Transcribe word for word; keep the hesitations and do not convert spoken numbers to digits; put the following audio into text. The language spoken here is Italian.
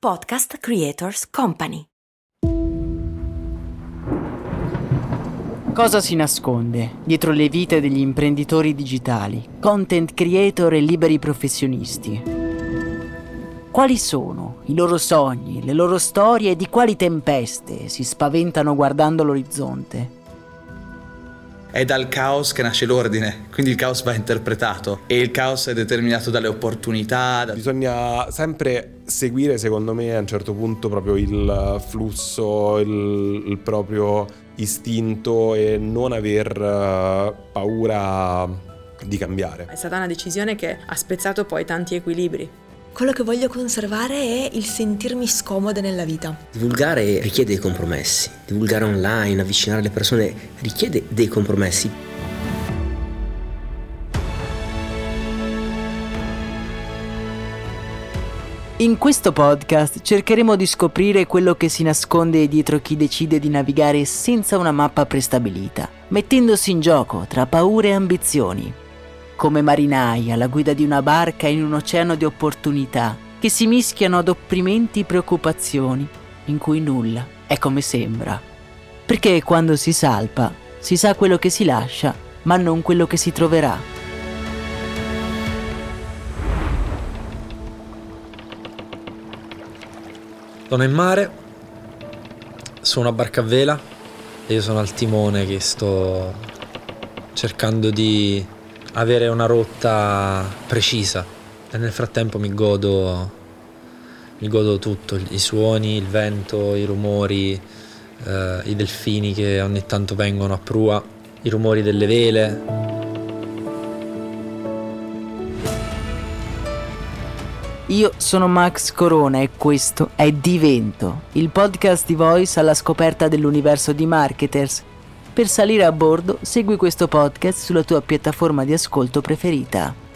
Podcast Creators Company. Cosa si nasconde dietro le vite degli imprenditori digitali, content creator e liberi professionisti? Quali sono i loro sogni, le loro storie e di quali tempeste si spaventano guardando l'orizzonte? È dal caos che nasce l'ordine, quindi il caos va interpretato e il caos è determinato dalle opportunità. Bisogna sempre seguire, secondo me, a un certo punto proprio il flusso, il, il proprio istinto e non aver uh, paura di cambiare. È stata una decisione che ha spezzato poi tanti equilibri. Quello che voglio conservare è il sentirmi scomoda nella vita. Divulgare richiede dei compromessi. Divulgare online, avvicinare le persone richiede dei compromessi. In questo podcast cercheremo di scoprire quello che si nasconde dietro chi decide di navigare senza una mappa prestabilita, mettendosi in gioco tra paure e ambizioni. Come marinai alla guida di una barca in un oceano di opportunità che si mischiano ad opprimenti preoccupazioni in cui nulla è come sembra. Perché quando si salpa si sa quello che si lascia, ma non quello che si troverà. Sono in mare, su una barca a vela e io sono al timone che sto cercando di avere una rotta precisa e nel frattempo mi godo mi godo tutto, i suoni, il vento, i rumori, eh, i delfini che ogni tanto vengono a prua, i rumori delle vele. Io sono Max Corona e questo è Divento, il podcast di Vois alla scoperta dell'universo di Marketers. Per salire a bordo, segui questo podcast sulla tua piattaforma di ascolto preferita.